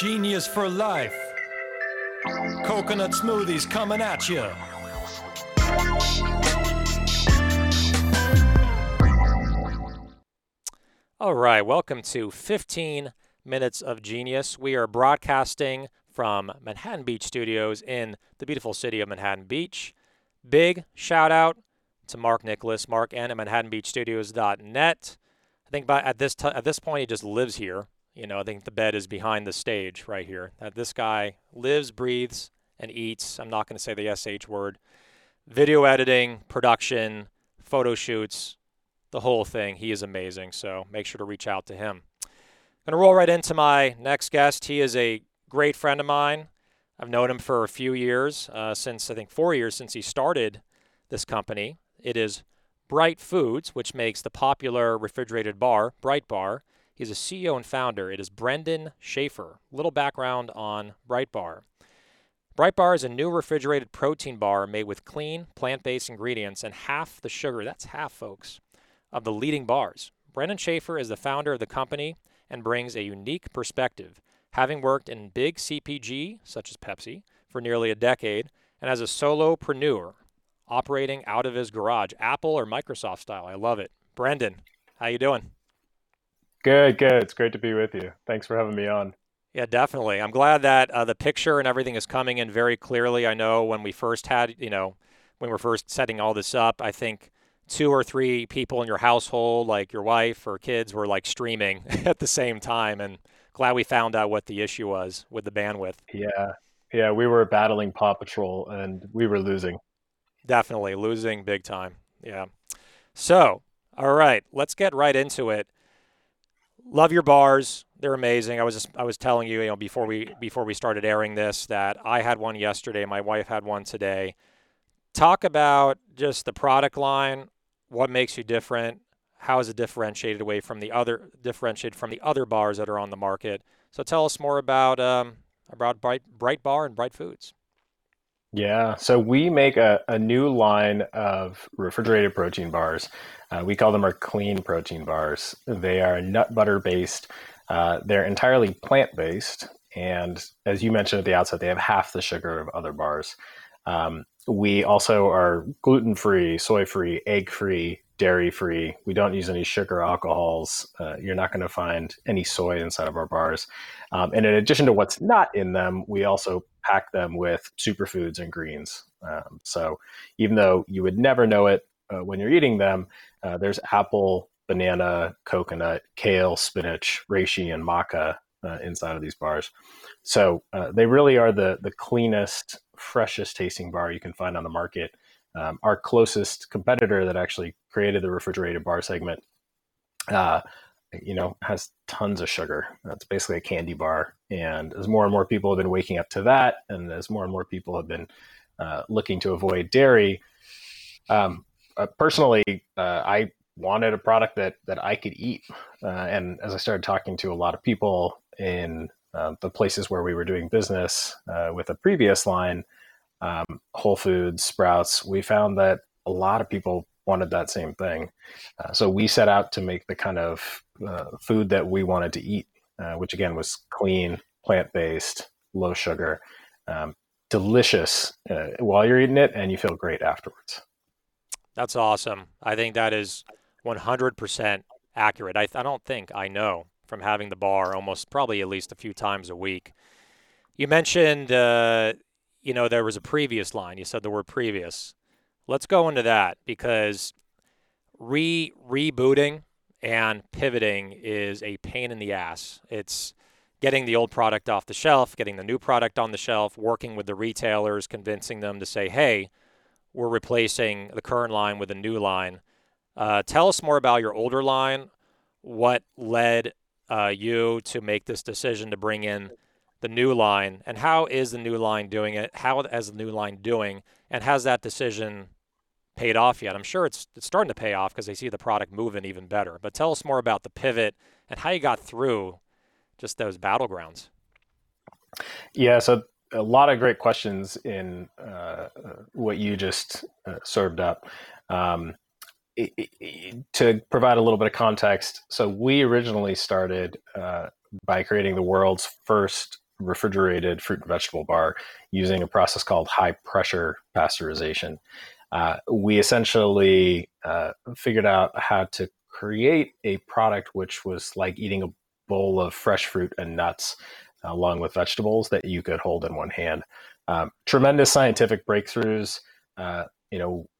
Genius for life. Coconut smoothies coming at you. All right, welcome to 15 Minutes of Genius. We are broadcasting from Manhattan Beach Studios in the beautiful city of Manhattan Beach. Big shout out to Mark Nicholas, Mark N at ManhattanBeachStudios.net. I think by at this point he just lives here. You know, I think the bed is behind the stage right here. This guy lives, breathes, and eats. I'm not going to say the SH word. Video editing, production, photo shoots, the whole thing. He is amazing, so make sure to reach out to him. I'm going to roll right into my next guest. He is a great friend of mine. I've known him for a few years, since he started this company. It is Bright Foods, which makes the popular refrigerated bar, Bright Bar. He's a CEO and founder. It is Brendan Schaffer. Little background on Bright Bar. Bright Bar is a new refrigerated protein bar made with clean, plant-based ingredients and half the sugar, that's half, folks, of the leading bars. Brendan Schaffer is the founder of the company and brings a unique perspective, having worked in big CPG, such as Pepsi, for nearly a decade, and as a solopreneur, operating out of his garage, Apple or Microsoft style. I love it. Brendan, how you doing? Good. It's great to be with you. Thanks for having me on. Yeah, definitely. I'm glad that the picture and everything is coming in very clearly. I know when we first had, when we were first setting all this up, I think 2 or 3 people in your household, like your wife or kids, were like streaming at the same time. And glad we found out what the issue was with the bandwidth. Yeah. We were battling Paw Patrol and we were losing. Definitely losing big time. Yeah. So, all right, let's get right into it. Love your bars. They're amazing. I was telling you, before we started airing this, that I had one yesterday. My wife had one today. Talk about just the product line. What makes you different? How is it differentiated from the other bars that are on the market? So tell us more about Bright Bar and Bright Foods. Yeah. So we make a new line of refrigerated protein bars. We call them our clean protein bars. They are nut butter based. They're entirely plant-based. And as you mentioned at the outset, they have half the sugar of other bars. We also are gluten-free, soy-free, egg-free, dairy-free. We don't use any sugar alcohols. You're not going to find any soy inside of our bars. And in addition to what's not in them, we also pack them with superfoods and greens. So even though you would never know it when you're eating them, there's apple, banana, coconut, kale, spinach, reishi, and maca inside of these bars. So they really are the cleanest, freshest tasting bar you can find on the market. Our closest competitor that actually created the refrigerated bar segment, has tons of sugar. It's basically a candy bar. And as more and more people have been waking up to that, and as more and more people have been looking to avoid dairy, personally, I wanted a product that I could eat. And as I started talking to a lot of people in the places where we were doing business with a previous line, Whole Foods, Sprouts, we found that a lot of people wanted that same thing. So we set out to make the kind of food that we wanted to eat, which again was clean, plant-based, low sugar, delicious while you're eating it, and you feel great afterwards. That's awesome. I think that is 100% accurate. I know from having the bar almost probably at least a few times a week. You mentioned, there was a previous line. You said the word previous. Let's go into that, because rebooting and pivoting is a pain in the ass. It's getting the old product off the shelf, getting the new product on the shelf, working with the retailers, convincing them to say, hey, we're replacing the current line with a new line. Tell us more about your older line. What led you to make this decision to bring in the new line, and how is the new line doing it? How is the new line doing, and has that decision paid off yet? I'm sure it's starting to pay off because they see the product moving even better. But tell us more about the pivot and how you got through just those battlegrounds. Yeah, so a lot of great questions in what you just served up. To provide a little bit of context, so we originally started by creating the world's first refrigerated fruit and vegetable bar using a process called high pressure pasteurization. We essentially figured out how to create a product which was like eating a bowl of fresh fruit and nuts along with vegetables that you could hold in one hand. Tremendous scientific breakthroughs.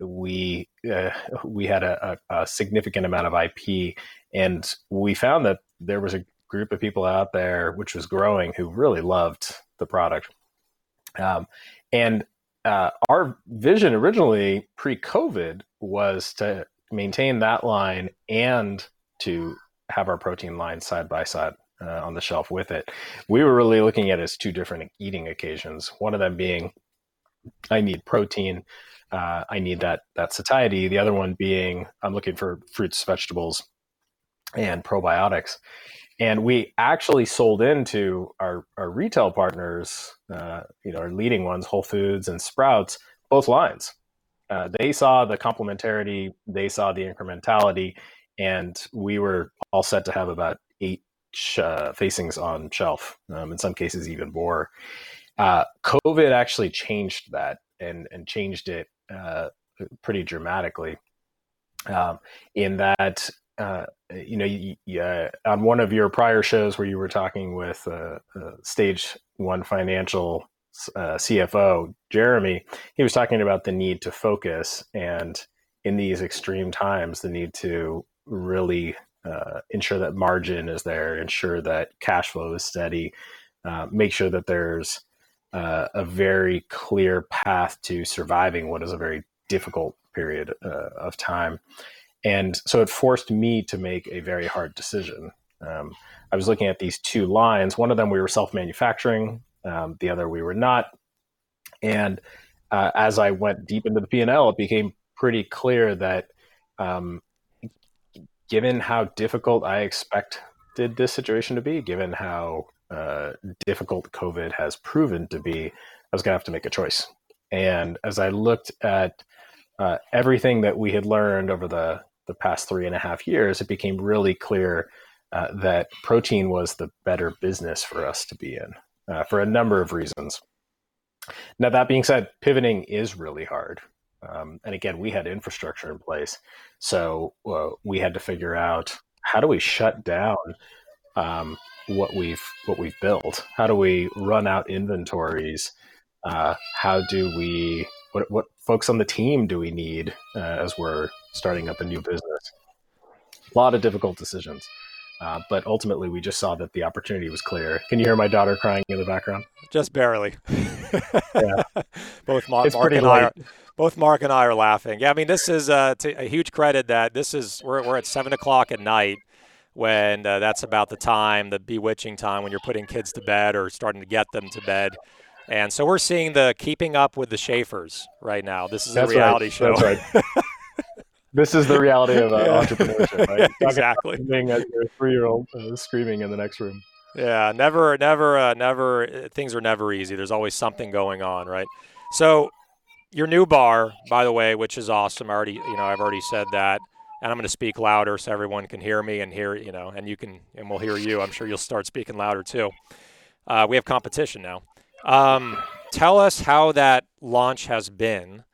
We had a significant amount of IP, and we found that there was a group of people out there, which was growing, who really loved the product. Our vision originally pre-COVID was to maintain that line and to have our protein line side by side on the shelf with it. We were really looking at it as two different eating occasions. One of them being, I need protein. I need that satiety. The other one being, I'm looking for fruits, vegetables, and probiotics. And we actually sold into our retail partners, our leading ones, Whole Foods and Sprouts, both lines. They saw the complementarity, they saw the incrementality, and we were all set to have about 8 facings on shelf, in some cases even more. COVID actually changed that and changed it pretty dramatically in that, on one of your prior shows where you were talking with Stage One Financial CFO, Jeremy, he was talking about the need to focus, and in these extreme times, the need to really ensure that margin is there, ensure that cash flow is steady, make sure that there's a very clear path to surviving what is a very difficult period of time. And so it forced me to make a very hard decision. I was looking at these two lines. One of them we were self-manufacturing, the other we were not. And as I went deep into the P&L, it became pretty clear that given how difficult I expected this situation to be, given how difficult COVID has proven to be, I was going to have to make a choice. And as I looked at everything that we had learned over the past 3.5 years, it became really clear that protein was the better business for us to be in for a number of reasons. Now, that being said, pivoting is really hard. And again, we had infrastructure in place. So we had to figure out, how do we shut down what we've built? How do we run out inventories? How do we... What folks on the team do we need as we're starting up a new business? A lot of difficult decisions, but ultimately we just saw that the opportunity was clear. Can you hear my daughter crying in the background? Just barely. Yeah. Both Mark and I are laughing. Yeah, I mean, this is a huge credit that this is. We're at 7:00 at night, when that's about the time, the bewitching time when you're putting kids to bed or starting to get them to bed. And so we're seeing the keeping up with the Schaeffers right now. This is the reality show. That's right. This is the reality of entrepreneurship, right? Exactly. Being as your 3-year-old screaming in the next room. Yeah, never. Things are never easy. There's always something going on, right? So your new bar, by the way, which is awesome. I've already said that, and I'm going to speak louder so everyone can hear me and hear, and you can, and we'll hear you. I'm sure you'll start speaking louder too. We have competition now. Tell us how that launch has been.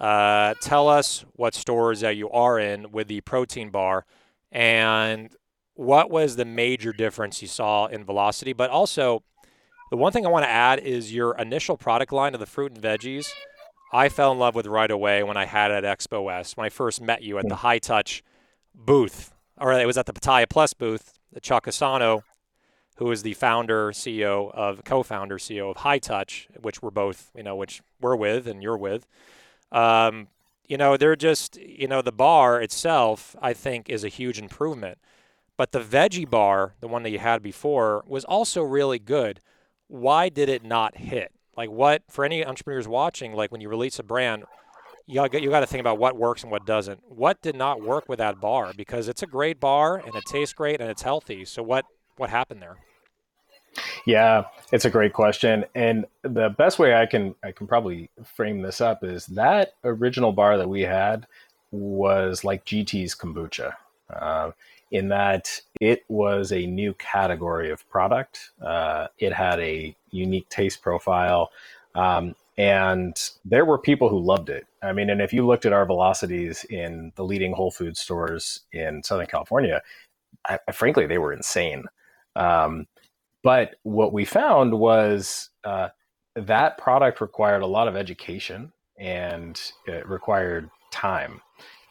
Tell us what stores that you are in with the protein bar, and what was the major difference you saw in velocity. But also, the one thing I want to add is your initial product line of the fruit and veggies, I fell in love with right away when I had it at Expo West, when I first met you at the High Touch booth, or it was at the Pattaya Plus booth, Chuck Asano, who is the co-founder, CEO of High Touch, which we're both, which we're with and you're with. They're just, the bar itself, I think, is a huge improvement. But the veggie bar, the one that you had before, was also really good. Why did it not hit? Like, what, for any entrepreneurs watching, like when you release a brand, you got to think about what works and what doesn't. What did not work with that bar? Because it's a great bar and it tastes great and it's healthy. So what happened there? Yeah, it's a great question. And the best way I can probably frame this up is that original bar that we had was like GT's Kombucha. in that it was a new category of product. It had a unique taste profile. And there were people who loved it. I mean, and if you looked at our velocities in the leading Whole Foods stores in Southern California, frankly, they were insane. But what we found was that product required a lot of education and it required time.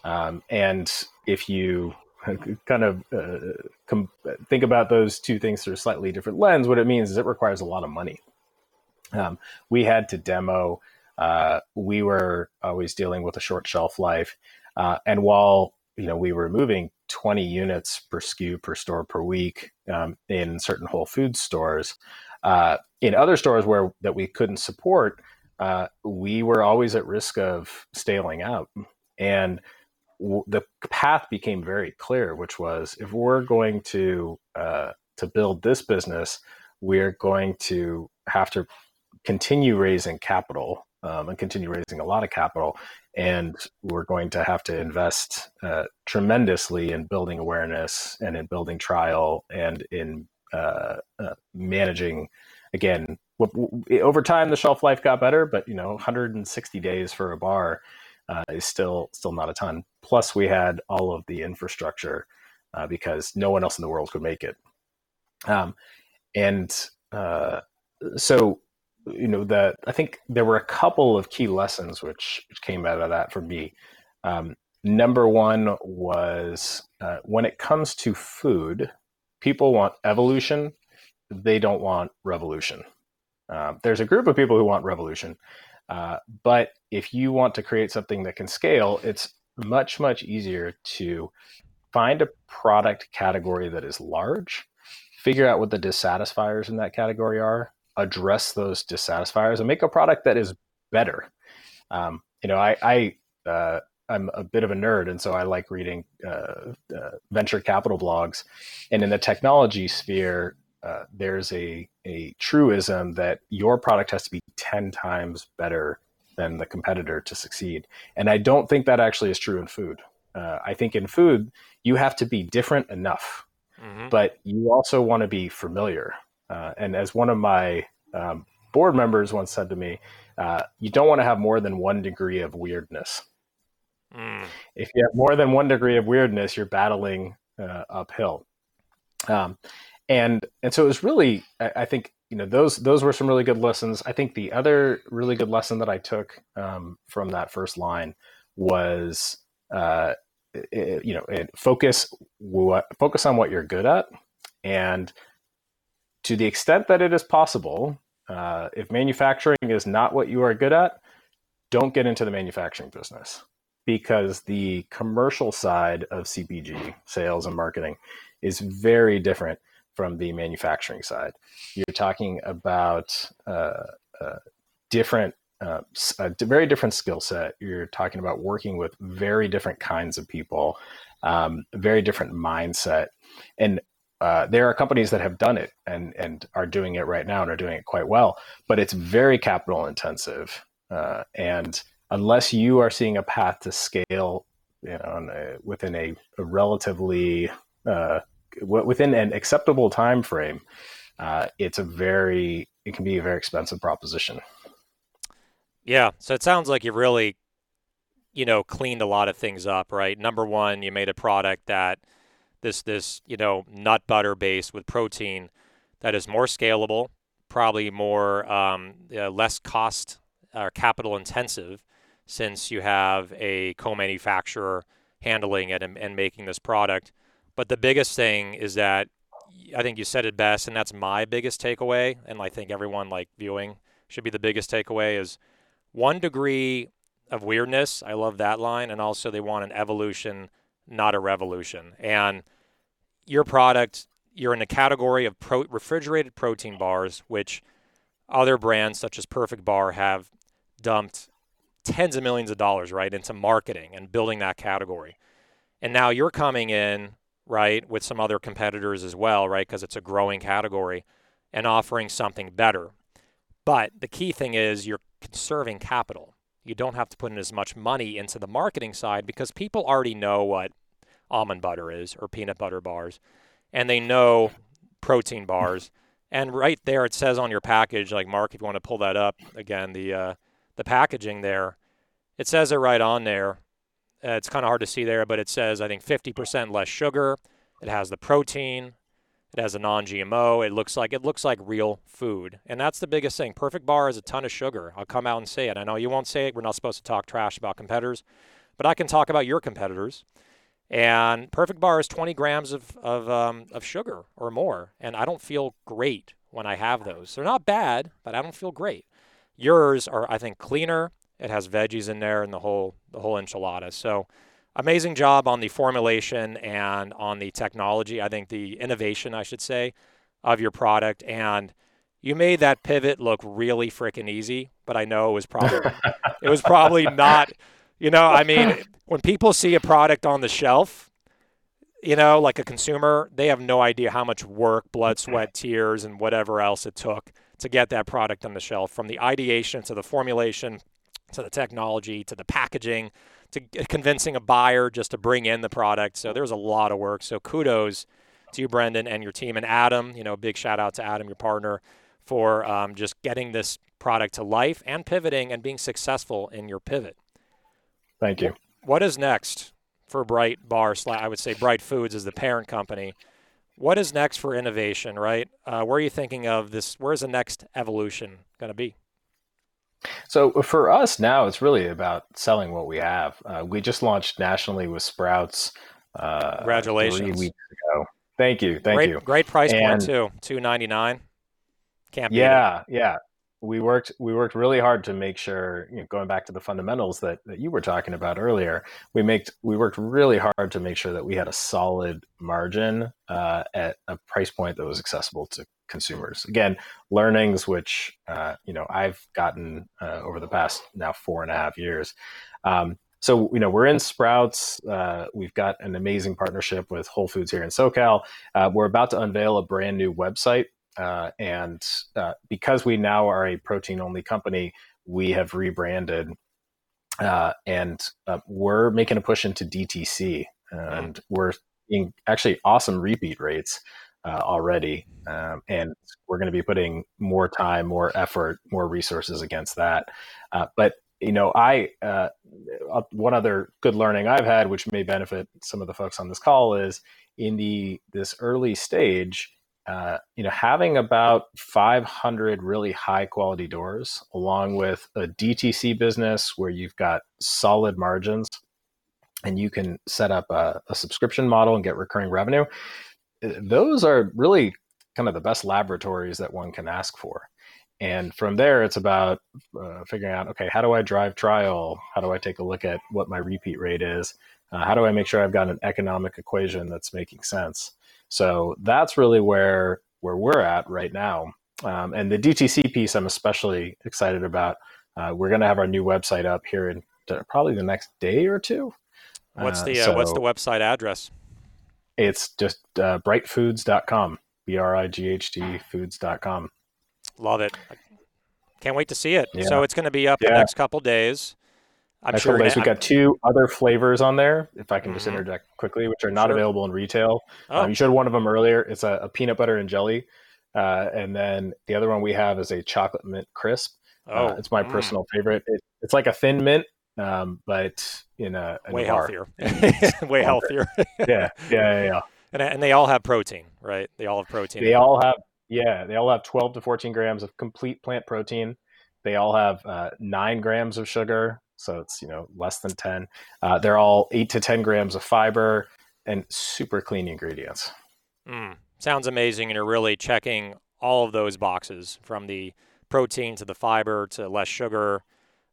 And if you kind of think about those two things through a slightly different lens, what it means is it requires a lot of money. We had to demo. We were always dealing with a short shelf life. And while, you know, we were moving 20 units per SKU per store per week in certain Whole Foods stores, in other stores where that we couldn't support, we were always at risk of staling out. And the path became very clear, which was if we're going to build this business, we're going to have to continue raising capital and continue raising a lot of capital. And we're going to have to invest tremendously in building awareness and in building trial and in managing, again, over time, the shelf life got better, but, you know, 160 days for a bar is still not a ton. Plus, we had all of the infrastructure because no one else in the world could make it. So, you know, I think there were a couple of key lessons which came out of that for me. Number one was when it comes to food, people want evolution. They don't want revolution. There's a group of people who want revolution. But if you want to create something that can scale, it's much, much easier to find a product category that is large, figure out what the dissatisfiers in that category are, address those dissatisfiers, and make a product that is better. You know, I'm a bit of a nerd, and so I like reading venture capital blogs. And in the technology sphere, there's a truism that your product has to be 10 times better than the competitor to succeed. And I don't think that actually is true in food. I think in food, you have to be different enough, but you also want to be familiar. And as one of my board members once said to me, you don't want to have more than one degree of weirdness. If you have more than one degree of weirdness, you're battling uphill. And so it was really, I think, you know, those were some really good lessons. I think the other really good lesson that I took from that first line was, you know, focus on what you're good at. And to the extent that it is possible, if manufacturing is not what you are good at, don't get into the manufacturing business, because the commercial side of CPG, sales and marketing, is very different from the manufacturing side. You're talking about a very different skill set. You're talking about working with very different kinds of people, very different mindset. And there are companies that have done it and are doing it right now and are doing it quite well, but it's very capital intensive. And unless you are seeing a path to scale, you know, within a relatively within an acceptable time frame, it can be a very expensive proposition. Yeah, so it sounds like you really, you know, cleaned a lot of things up, right? Number one, you made a product that this you know, nut butter base with protein that is more scalable, probably more less cost or capital intensive, since you have a co-manufacturer handling it and making this product. But the biggest thing is that I think you said it best, and that's my biggest takeaway, and I think everyone like viewing should be the biggest takeaway is 1 degree of weirdness. I love that line. And also they want an evolution, not a revolution. And your product, you're in a category of refrigerated protein bars, which other brands such as Perfect Bar have dumped tens of millions of dollars, right, into marketing and building that category. And now you're coming in, right, with some other competitors as well, right, because it's a growing category, and offering something better. But the key thing is you're conserving capital. You don't have to put in as much money into the marketing side because people already know what almond butter is or peanut butter bars, and they know protein bars. And right there it says on your package, like, Mark, if you want to pull that up again, the packaging there, it says it right on there. It's kind of hard to see there, but it says, I think, 50% less sugar. It has the protein. It has a non-GMO. It looks like real food. And that's the biggest thing. Perfect Bar is a ton of sugar. I'll come out and say it. I know you won't say it. We're not supposed to talk trash about competitors, but I can talk about your competitors. And Perfect Bar is 20 grams of sugar or more. And I don't feel great when I have those. They're not bad, but I don't feel great. Yours are, I think, cleaner. It has veggies in there and the whole enchilada. So amazing job on the formulation and on the technology. I think the innovation, I should say, of your product. And you made that pivot look really freaking easy, but I know it was probably not, you know, I mean, when people see a product on the shelf, you know, like a consumer, they have no idea how much work, blood, sweat, tears, and whatever else it took to get that product on the shelf, from the ideation to the formulation, to the technology, to the packaging, to convincing a buyer just to bring in the product. So there's a lot of work. So kudos to you, Brendan, and your team. And Adam, you know, big shout out to Adam, your partner, for just getting this product to life and pivoting and being successful in your pivot. Thank you. What is next for Bright Bar? I would say Bright Foods is the parent company. What is next for innovation, right? Where are you thinking of this? Where's the next evolution going to be? So for us now, it's really about selling what we have. We just launched nationally with Sprouts. Congratulations. 3 weeks ago. Thank you. Thank you. Great price point too. $2.99. Can't beat it. Yeah. We worked really hard to make sure, you know, going back to the fundamentals that you were talking about earlier, we worked really hard to make sure that we had a solid margin at a price point that was accessible to consumers. Again, learnings which you know, I've gotten over the past now 4.5 years. So, you know, we're in Sprouts. We've got an amazing partnership with Whole Foods here in SoCal. We're about to unveil a brand new website. And because we now are a protein-only company, we have rebranded, and we're making a push into DTC, and we're seeing actually awesome repeat rates already. And we're going to be putting more time, more effort, more resources against that. But you know, I one other good learning I've had, which may benefit some of the folks on this call, is in this early stage. You know, having about 500 really high quality doors, along with a DTC business where you've got solid margins and you can set up a subscription model and get recurring revenue, those are really kind of the best laboratories that one can ask for. And from there, it's about figuring out, okay, how do I drive trial? How do I take a look at what my repeat rate is? How do I make sure I've got an economic equation that's making sense? So that's really where we're at right now. And the DTC piece I'm especially excited about. We're going to have our new website up here in probably the next day or two. What's the website address? It's just brightfoods.com, BRIGHT foods.com. Love it. Can't wait to see it. Yeah. So it's going to be up the next couple days. We've got two other flavors on there, if I can just interject quickly, which are not available in retail. Oh. You showed one of them earlier. It's a peanut butter and jelly. And then the other one we have is a chocolate mint crisp. It's my personal favorite. It's like a thin mint, but in a way bar. Healthier. Way healthier. Yeah. And they all have protein, right? They all have protein. They all have 12 to 14 grams of complete plant protein. They all have 9 grams of sugar. So it's, you know, less than 10. They're all 8 to 10 grams of fiber and super clean ingredients. Sounds amazing. And you're really checking all of those boxes, from the protein to the fiber to less sugar,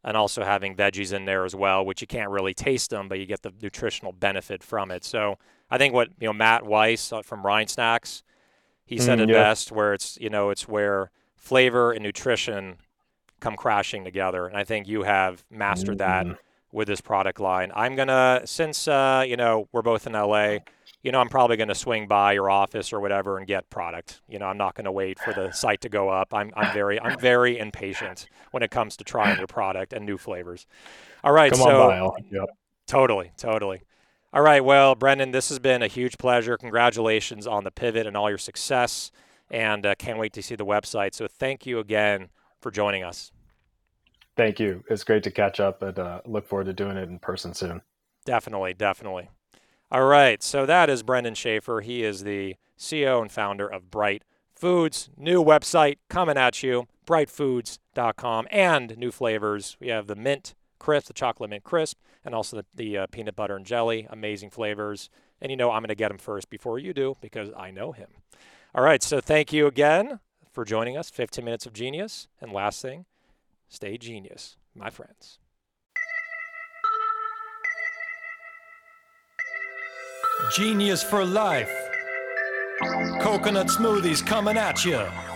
and also having veggies in there as well, which you can't really taste them, but you get the nutritional benefit from it. So I think what, you know, Matt Weiss from Rhine Snacks, he said it best, where it's, you know, it's where flavor and nutrition come crashing together. And I think you have mastered that with this product line. I'm going to, since, you know, we're both in LA, you know, I'm probably going to swing by your office or whatever and get product. You know, I'm not going to wait for the site to go up. I'm very impatient when it comes to trying your product and new flavors. All right. Come on by. Totally. All right. Well, Brendan, this has been a huge pleasure. Congratulations on the pivot and all your success. And can't wait to see the website. So thank you again for joining us. Thank you. It's great to catch up, and look forward to doing it in person soon. Definitely. Definitely. All right. So that is Brendan Schaffer. He is the CEO and founder of Bright Foods. New website coming at you, brightfoods.com, and new flavors. We have the mint crisp, the chocolate mint crisp, and also the peanut butter and jelly. Amazing flavors. And you know I'm going to get him first before you do, because I know him. All right. So thank you again for joining us. 15 minutes of genius. And last thing, stay genius, my friends. Genius for life. Coconut smoothies coming at you.